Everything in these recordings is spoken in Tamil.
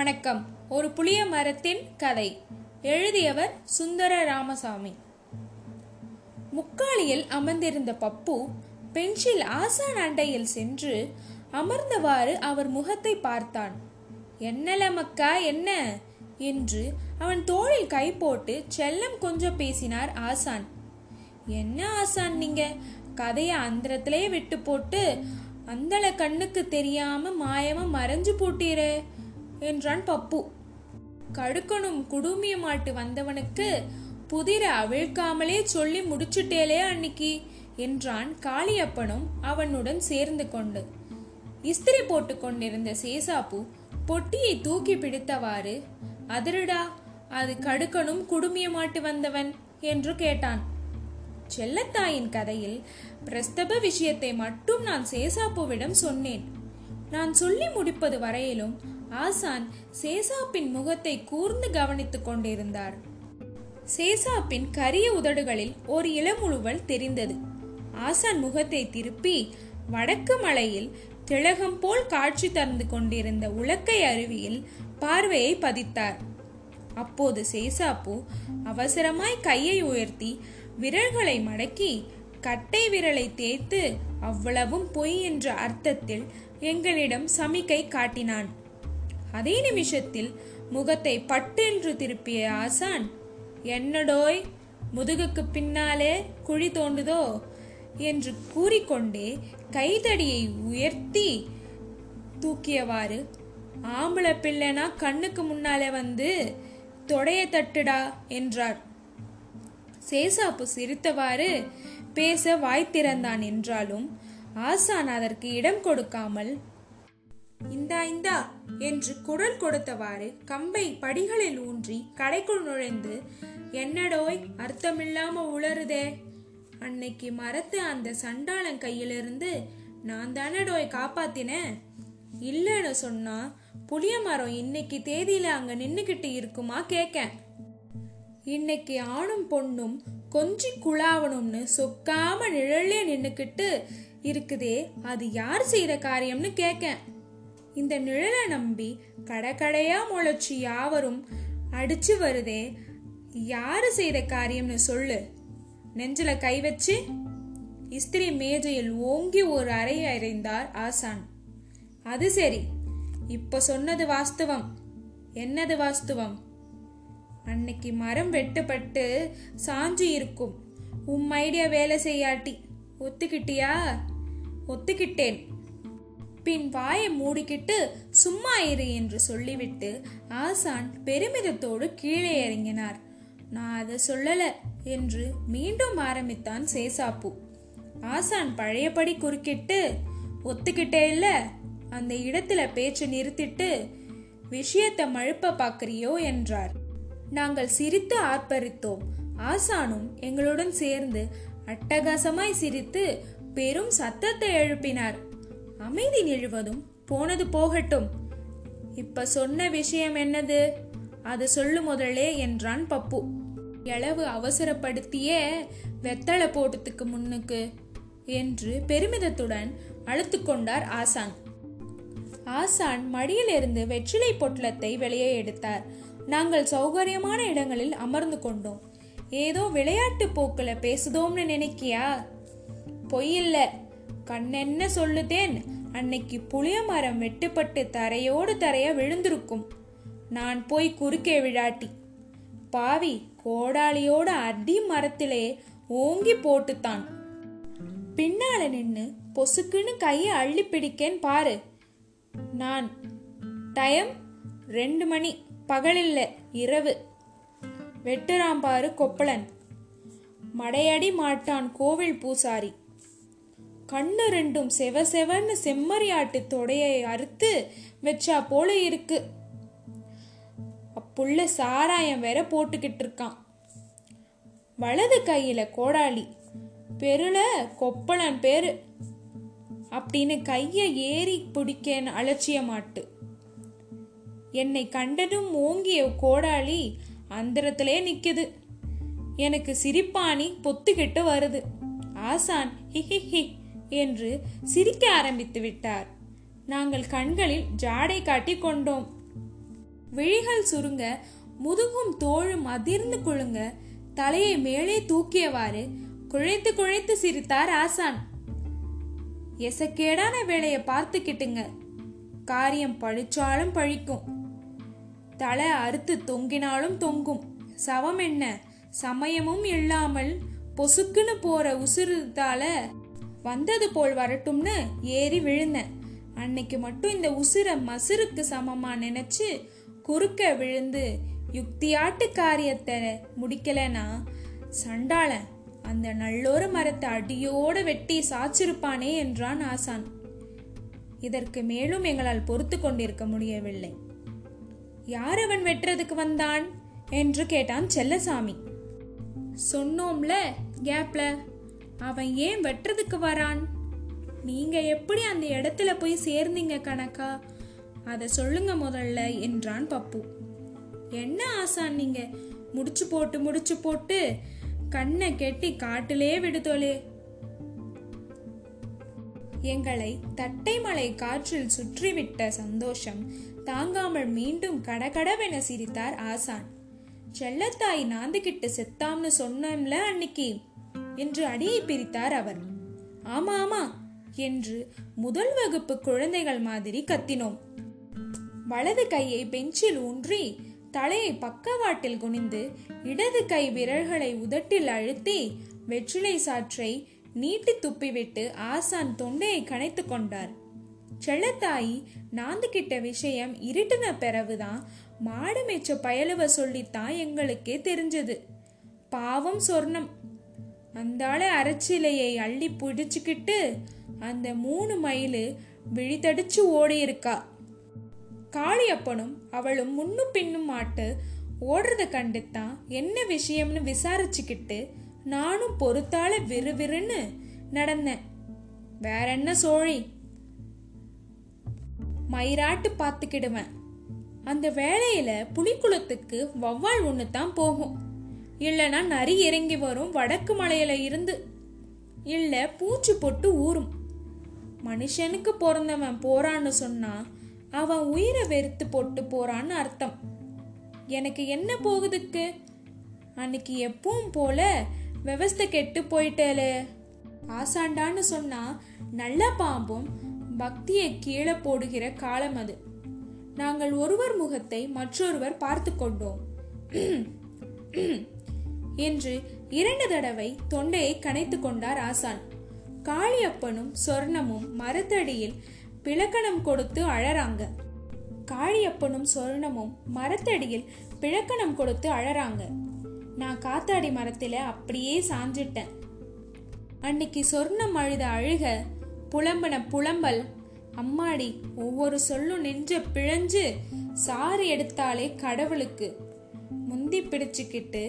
வணக்கம். ஒரு புளிய மரத்தின் கதை. எழுதியவர் சுந்தர ராமசாமி. முக்காளியில் அமர்ந்திருந்த பப்பு பென்சில் ஆசான் அண்டையில் சென்று அமர்ந்தவாறு அவர் முகத்தை பார்த்தான். என்னல மக்கா என்ன என்று அவன் தோளில் கை போட்டு செல்லம் கொஞ்சம் பேசினார் ஆசான். என்ன ஆசான், நீங்க கதையை அந்தரத்திலே விட்டு போட்டு அந்தள கண்ணுக்கு தெரியாம மாயமா மறைஞ்சு போட்டீரே என்றான் பப்பு. கடுக்கனும் குடுமிய மாட்டு வந்தவனுக்கு புதிர அவிழ்க்காமலே சொல்லி முடிச்சுட்டேலே அன்னைக்கு என்றான் காளியப்பனும் அவனுடன் சேர்ந்து கொண்டு. இஸ்திரி போட்டு கொண்டிருந்த சேசாப்பு பொட்டியை தூக்கி பிடித்தவாறு, அதிரடா, அது கடுக்கனும் குடுமிய மாட்டு வந்தவன் என்று கேட்டான். செல்லத்தாயின் கதையில் பிரஸ்தப விஷயத்தை மட்டும் நான் சேசாப்புவிடம் சொன்னேன். நான் சொல்லி முடிப்பது வரையிலும் ஆசான் சேசாப்பின் முகத்தை கூர்ந்து கவனித்துக் கொண்டிருந்தார். சேசாப்பின் கரிய உதடுகளில் ஒரு இளமுழுவல் தெரிந்தது. ஆசான் முகத்தை திருப்பி வடக்கு மலையில் திலகம் போல் காட்சி தந்து கொண்டிருந்த உலக்கை அருவியில் பார்வையை பதித்தார். அப்போது சேசாப்பு அவசரமாய் கையை உயர்த்தி விரல்களை மடக்கி கட்டை விரலை தேய்த்து அவ்வளவும் பொய் என்ற அர்த்தத்தில் எங்களிடம் சமிக்கை காட்டினான். அதே நிமிஷத்தில் முகத்தை பட்டென்று திருப்பிய ஆசான், என்னடோய் முதுகுக்கு பின்னாலே குழி தோண்டுதோ என்று கூறிக்கொண்டே கைதடியை உயர்த்தி தூக்கியவாறு, ஆம்பளை பிள்ளைனா கண்ணுக்கு முன்னாலே வந்து தொடைய தட்டுடா என்றார். சேசாப்பு சிரித்தவாறு பேச வாய் திறந்தான். என்றாலும் ஆசான் அதற்கு இடம் கொடுக்காமல் இந்தா இந்தா என்று குரல் கொடுத்தவாறு கம்பை படிகளில் ஊன்றி கடைக்குள் நுழைந்து, என்னடோய் அர்த்தமில்லாம உளருதே, அன்னைக்கு மரத்து அந்த சண்டாளன் கையிலிருந்து நான் தானடோய் காப்பாத்தினேன். இல்லைன்னு சொன்னா புளிய மரம் இன்னைக்கு தேதியில அங்க நின்னுகிட்டு இருக்குமா கேக்க. இன்னைக்கு ஆணும் பொண்ணும் கொஞ்சி குழாவணும்னு சொக்காம நிழல்லே நின்னுக்கிட்டு இருக்குதே, அது யார் செய்யற காரியம்னு கேக்க. இந்த நிழலை நம்பி கடக்கடையா முளைச்சி யாவரும் அடிச்சு வருதே, யாரு செய்த காரியம்னு சொல்லு. நெஞ்சில கை வச்சு இஸ்திரி மேஜையில் ஓங்கி ஒரு அறை அறைந்தார் ஆசான். அது சரி, இப்ப சொன்னது வாஸ்தவம். என்னது வாஸ்தவம்? அன்னைக்கு மரம் வெட்டுப்பட்டு சாஞ்சி இருக்கும். உம் ஐடியா வேலை செய்யாட்டி ஒத்துக்கிட்டியா? ஒத்துக்கிட்டேன். பின் வாயை மூடிக்கிட்டு சும்மா இரு என்று சொல்லிவிட்டு ஆசான் பெருமிதத்தோடு கீழே இறங்கினார். நான் அதை சொல்லல என்று மீண்டும் ஆரம்பித்தான் சேசாப்பு. ஆசான் பழையபடி குறுக்கிட்டு, ஒத்துக்கிட்டே இல்ல, அந்த இடத்துல பேச்சு நிறுத்திட்டு விஷயத்தை மழுப்ப பாக்குறியோ என்றார். நாங்கள் சிரித்து ஆர்ப்பரித்தோம். ஆசானும் எங்களுடன் சேர்ந்து அட்டகாசமாய் சிரித்து பெரும் சத்தத்தை எழுப்பினார். அமைதி நிழுவதும் போனது போகட்டும், இப்ப சொன்ன விஷயம் என்னது, அது சொல்லு முதலே என்றான் பப்பு. எளவு அவசரப்படுத்தியே வெத்தலை போட்டதுக்கு முன்னுக்கு என்று பெருமிதத்துடன் அழுத்து கொண்டார் ஆசான். ஆசான் மடியிலிருந்து வெற்றிலை பொட்டலத்தை வெளியே எடுத்தார். நாங்கள் சௌகரியமான இடங்களில் அமர்ந்து கொண்டோம். ஏதோ விளையாட்டு போக்குல பேசுதோம்னு நினைக்கியா? பொய்யில்ல, கண்ணென்ன சொல்லுதேன், அன்னைக்கு புளிய மரம் வெட்டுப்பட்டு தரையோடு தரைய விழுந்திருக்கும். நான் போய் குறுக்கே விழாட்டி பாவி கோடாளியோட அடி மரத்திலே ஓங்கி போட்டுத்தான். பின்னால நின்னு பொசுக்குன்னு கையை அள்ளி பிடிக்கேன் பாரு. நான் டயம் 2 மணி, பகலில்ல இரவு. வெட்டுராம்பாரு கொப்பளன், மடையடி மாட்டான் கோவில் பூசாரி, கண்ணு ரெண்டும் செவசெவன்னு செம்மறியாட்டு தொடையை அறுத்து வச்சா போல இருக்கு. அப்புள்ள சாராயம் வேற போட்டுக்கிட்டு இருக்கான். வலது கையில கோடாளி, பெருல கொப்பளன் பேரு அப்படின்னு கைய ஏறி பிடிக்கேன்னு அலட்சியமாட்டு. என்னை கண்டதும் ஓங்கிய கோடாளி அந்தரத்திலே நிக்குது. எனக்கு சிரிப்பாணி பொத்துக்கிட்டு வருது. ஆசான் ஹிஹி என்று சிரிக்க ஆரம்பித்து விட்டார். நாங்கள் கண்களில் ஜாடை காட்டி கொண்டோம். விழிகள் சுருங்க, முதுகும் தோளும் அதிர்ந்து கொழுங்க, தலையை மேலே தூக்கியவாறு குழைத்து குழைத்து சிரித்தார் ஆசான். எசக்கேடான வேலையை பார்த்துக்கிட்டுங்க, காரியம் பழிச்சாலும் பழிக்கும், தலை அறுத்து தொங்கினாலும் தொங்கும், சவம் என்ன சமயமும் இல்லாமல் பொசுக்குன்னு போற உசுறுதால வந்தது போல் வரட்டும்னு ஏறி விழுந்தேன். அன்னைக்கு மட்டும் இந்த உசுரை மசுருக்கு சமமா நினைச்சு குறுக்க விழுந்து யுக்தியாட்டு காரியத்தை முடிக்கலனா சண்டாளன் அந்த நல்லோர மரத்தை அடியோடு வெட்டி சாச்சிருப்பானே என்றான் ஆசான். இதற்கு மேலும் எங்களால் பொறுத்து கொண்டிருக்க முடியவில்லை. யார் அவன் வெட்டுறதுக்கு வந்தான் என்று கேட்டான் செல்லசாமி. சொன்னோம்ல கேப்ல, அவன் ஏன் வெட்டுறதுக்கு வரான்? நீங்க எப்படி அந்த இடத்துல போய் சேர்ந்தீங்க கணக்கா? அதை சொல்லுங்க முதல்ல என்றான் பப்பு. என்ன ஆசான், நீங்க முடிச்சு போட்டு கண்ணை கெட்டி காட்டிலே விடுதோலே. எங்களை தட்டைமலை காற்றில் சுற்றிவிட்ட சந்தோஷம் தாங்காமல் மீண்டும் கடகடவென சிரித்தார் ஆசான். செல்லத்தாய் நாந்துகிட்டு செத்தாம்னு சொன்னோம்ல அன்னைக்கு என்று அடியை பிரித்தார் அவர். ஆமா ஆமா என்று முதல் வகுப்பு குழந்தைகள் மாதிரி கத்தினோம். வலது கையை பெஞ்சில் ஊன்றி தலையை பக்கவாட்டில் குனிந்து இடது கை விரல்களை உதட்டில் அழுத்தி வெற்றிலை சாற்றை நீட்டி துப்பிவிட்டு ஆசான் தொண்டையை கணைத்து கொண்டார். செல்லத்தாயி நாந்துகிட்ட விஷயம் இருட்டின பிறகுதான் மாடு மேய்ச்ச பயலுவ சொல்லித்தான் எங்களுக்கே தெரிஞ்சது. பாவம் சொர்ணம், அந்தாள அரைச்சிலையை அள்ளி பிடிச்சுக்கிட்டு அந்த 3 மைலு விழித்தடிச்சு ஓடி இருக்கா. காளியப்பனும் அவளும் முன்னும் பின்னும் மாட்டு ஓடுறத கண்டுத்தான் என்ன விஷயம்னு விசாரிச்சுக்கிட்டு நானும் பொறுத்தால விறுவிறுன்னு நடந்தேன். வேற என்ன சோழி, மயிராட்டு பார்த்துக்கிடுவேன். அந்த வேளையில புலிக்குளத்துக்கு வௌவால் ஒன்று தான் போகும், இல்லைன்னா நரி இறங்கி வரும் வடக்கு மலையில இருந்து, இல்லை பூச்சி போட்டு ஊறும். மனுஷனுக்கு பிறந்தவன் போறான்னு சொன்னா அவன் உயிரை வெறுத்து போட்டு போறான்னு அர்த்தம். எனக்கு என்ன போகுதுக்கு, அன்னைக்கு எப்பவும் போல விவஸ்தை கெட்டு போயிட்டேலே. ஆசாண்டான்னு சொன்னா நல்ல பாம்பும் பக்தியை கீழே போடுகிற காலம் அது. நாங்கள் ஒருவர் முகத்தை மற்றொருவர் பார்த்து கொண்டோம் என்று 2 தடவை தொண்டையை கணைத்து கொண்டார் ஆசான். காளியப்பனும் சொர்ணமும் மரத்தடியில் பிளக்கணம் கொடுத்து அழறாங்க. நான் காத்தாடி மரத்துல அப்படியே சாஞ்சிட்டேன். அன்னைக்கு சொர்ணம் அழுக புலம்பன புலம்பல், அம்மாடி ஒவ்வொரு சொல்லும் நெஞ்ச பிழஞ்சு சாறு எடுத்தாலே கடவுளுக்கு. முந்தி பிடிச்சுக்கிட்டு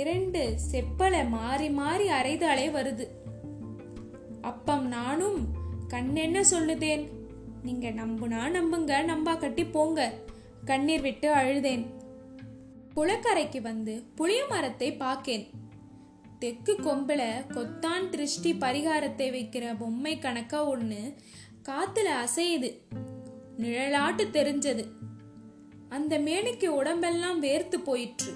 2 செப்பலை மாறி மாறி அரைதாலே வருது. அப்பம் நானும் கண்ணென்ன சொல்லுதேன், நீங்க நம்புனா நம்புங்க, நம்பா கட்டி போங்க, கண்ணீர் விட்டு அழுதேன். குளக்கரைக்கு வந்து புளிய மரத்தை பார்க்கேன். தெற்கு கொம்புல கொத்தான் திருஷ்டி பரிகாரத்தை வைக்கிற பொம்மை கணக்கா ஒண்ணு காத்துல அசையுது. நிழலாட்டு தெரிஞ்சது. அந்த மேனைக்கு உடம்பெல்லாம் வேர்த்து போயிற்று.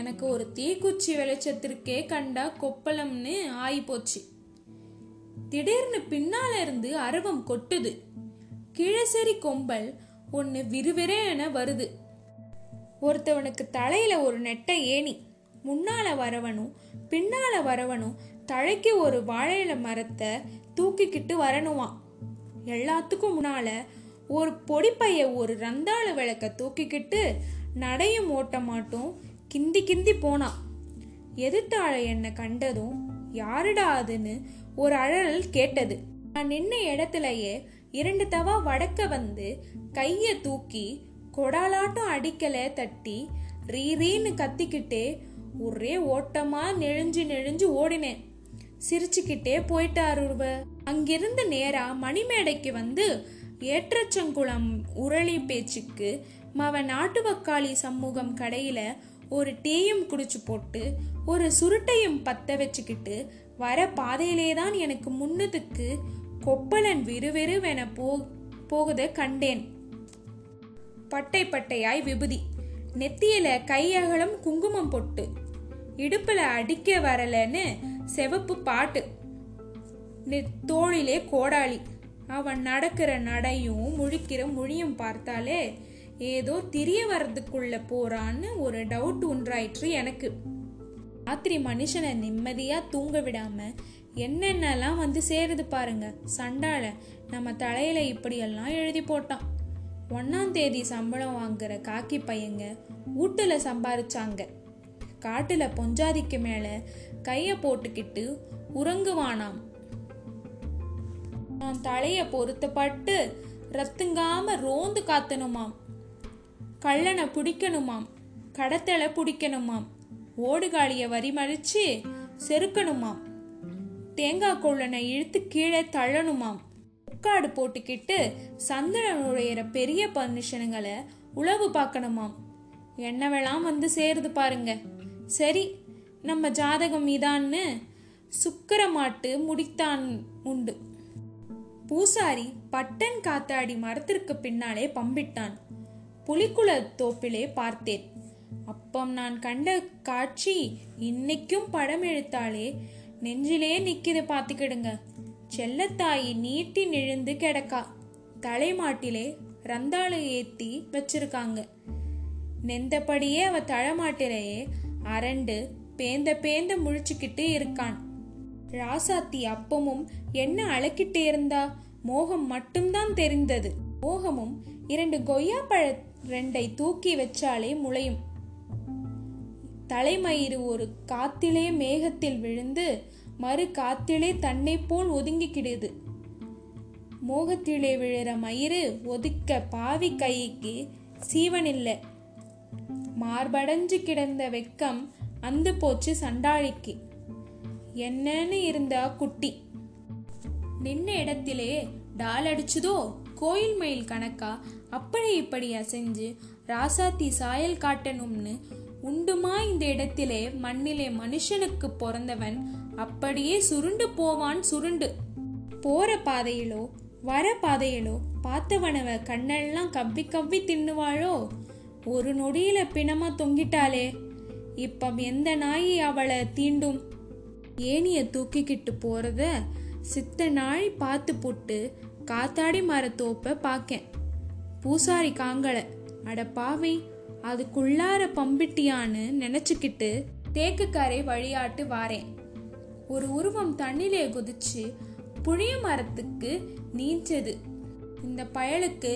எனக்கு ஒரு தீக்குச்சி வெளிச்சத்திற்கே கண்டா கொப்பளம்னு ஆயி போச்சு. திடீர்னு பின்னால இருந்து அரவம் கொட்டுது. கிழசரி கொம்பல் ஒன்னு விறுவிறே என வருது. ஒருத்தவனுக்கு தலையில ஒரு நெட்டை ஏணி, முன்னால வரவனும் பின்னால வரவனும் தலைக்கு ஒரு வாழையில மரத்தை தூக்கிக்கிட்டு வரணுவான். எல்லாத்துக்கும் முன்னால ஒரு பொடிப்பைய ஒரு ரந்தாள விளக்க தூக்கிக்கிட்டு நடையும் ஓட்ட மாட்டோம் கிந்தி கிந்தி போனான். எதிர்த்தாழ என்னை கண்டதும் யாருடா அதுன்னு ஒரு அழல் கேட்டது. நான் நின்ன இடத்துலயே 2 தவா வடக்க வந்து கைய தூக்கி கொடாலாட்டம் அடிக்கல தட்டி ரீரீன்னு கத்திக்கிட்டே ஒரே ஓட்டமா நெழிஞ்சு ஓடினேன். சிரிச்சுக்கிட்டே போயிட்டாருவ. அங்கிருந்து நேரா மணிமேடைக்கு வந்து ஏற்றச்சங்குளம் உரளி பேச்சுக்கு மவன் நாட்டு வக்காளி சமூகம் கடையில ஒரு டீயும் குடிச்சு போட்டு ஒரு சுருட்டையும் பத்த வச்சுக்கிட்டு வர பாதையிலே தான் எனக்கு முன்னதுக்கு கொப்பலன் விறுவிறுவென போகுத கண்டேன். பட்டை பட்டையாய் விபூதி, நெத்தியில கையகலம் குங்குமம் பொட்டு, இடுப்புல அடிக்க வரலன்னு செவப்பு பாட்டு, தோளிலே கோடாளி. அவன் நடக்கிற நடையும் முழிக்கிற முழியும் பார்த்தாலே ஏதோ திரிய வரதுக்குள்ள போறான்னு ஒரு டவுட் உண்டாயிற்று எனக்கு. ராத்திரி மனுஷனை நிம்மதியா தூங்க விடாம என்னென்னலாம் வந்து சேருது பாருங்க. சண்டால நம்ம தலையில இப்படியெல்லாம் எழுதி போட்டான். 1ஆம் தேதி சம்பளம் வாங்குற காக்கி பையங்க ஊட்டுல சம்பாரிச்சாங்க. காட்டுல பொஞ்சாதிக்கு மேல கைய போட்டுக்கிட்டு உறங்குவானாம். நான் தலைய பொருத்தப்பட்டு ரத்துங்காம ரோந்து காத்தனுமாம். கள்ளனை பிடிக்கணுமாம், கடத்தலை பிடிக்கணுமாம், ஓடுகாலிய வரிமறிச்சு செருக்கணுமாம், தேங்காய் கொள்ளனை இழுத்து கீழே தள்ளணுமாம், உட்காடு போட்டுக்கிட்டு சந்திரன் உழையிற பெரிய மனுஷனுங்களை உளவு பார்க்கணுமாம். என்னவெல்லாம் வந்து சேருது பாருங்க. சரி, நம்ம ஜாதகம் இதான்னு சுக்கரமாட்டு முடித்தான் உண்டு. பூசாரி பட்டன் காத்தாடி மரத்திற்கு பின்னாலே பம்பிட்டான். புலிக்குள தோப்பிலே பார்த்தேன். அப்பம் நான் கண்ட காட்சி இன்னைக்கும் படம் எடுத்தாலே நெஞ்சிலே நிக்கிது. பார்த்துக்கிடுங்க. செல்லத்தாயி நீட்டி நிழுந்து கிடக்கா. தலைமாட்டிலே ரந்தாளு ஏத்தி வச்சிருக்காங்க. நெந்தபடியே அவ தலைமாட்டிலேயே அரண்டு பேந்த பேந்த முழிச்சுக்கிட்டு இருக்கான். ராசாத்தி அப்பமும் என்ன அழக்கிட்டே இருந்தா. மோகம் மட்டும்தான் தெரிந்தது. மோகமும் 2 கொய்யாப்பழ ரெண்டை தூக்கி வச்சாலே முளையும். தலைமயிறு ஒரு காத்திலே மேகத்தில் விழுந்து மறு காத்திலே தன்னை போல் ஒதுங்கிக்கிடுது. மோகத்திலே விழுற மயிறு ஒதுக்க பாவி கைக்கு சீவனில்லை. மார்படைஞ்சு கிடந்த வெக்கம் அந்து போச்சு சண்டாளிக்கு. என்னன்னு இருந்தா குட்டி. நின்ன இடத்திலே டால் அடிச்சுதோ கோயில் மயில் கணக்கா அப்படி இப்படி அசைஞ்சு ராசாத்தி சாயல் காட்டணும்னு உண்டுமா. இந்த இடத்திலே மண்ணிலே மனுஷனுக்கு பிறந்தவன் அப்படியே சுருண்டு போவான். சுருண்டு போற பாதையிலோ வர பாதையிலோ பார்த்தவனவ கண்ணெல்லாம் கவ்வி கவ்வி தின்னுவாளோ. ஒரு நொடியில பிணமா தொங்கிட்டாளே. இப்ப எந்த நாயி அவளை தீண்டும்? ஏனிய தூக்கிக்கிட்டு போறத சித்த நாய் பார்த்து போட்டு காத்தாடி மரத்தோப்ப பார்க்கேன். பூசாரி காங்கள அட பாவி அதுக்குள்ளார பம்பிட்டியான்னு நினைச்சுக்கிட்டு தேக்குக்கரை வழியாட்டு வாரேன். ஒரு உருவம் தண்ணிலே குதிச்சு புளிய மரத்துக்கு நீஞ்சது. இந்த பயலுக்கு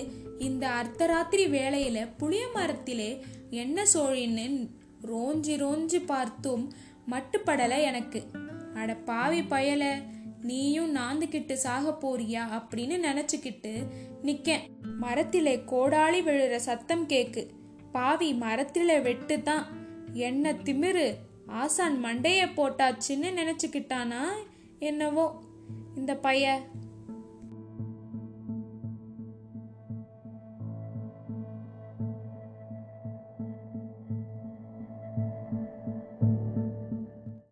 இந்த அர்த்தராத்திரி வேளையில புளிய மரத்திலே என்ன சோழின்னு ரோஞ்சி ரோஞ்சி பார்த்தும் மட்டுப்படலை எனக்கு. அட பாவி பயல, நீயும் நாந்துக்கிட்டு சாக போறியா அப்படின்னு நினைச்சுக்கிட்டு நிக்கேன். மரத்திலே கோடாளி விழுற சத்தம் கேக்கு. பாவி மரத்தில வெட்டு தான். என்ன திமிரு, ஆசான் மண்டைய போட்டாச்சுன்னு நினைச்சுக்கிட்டானா என்னவோ இந்த பைய.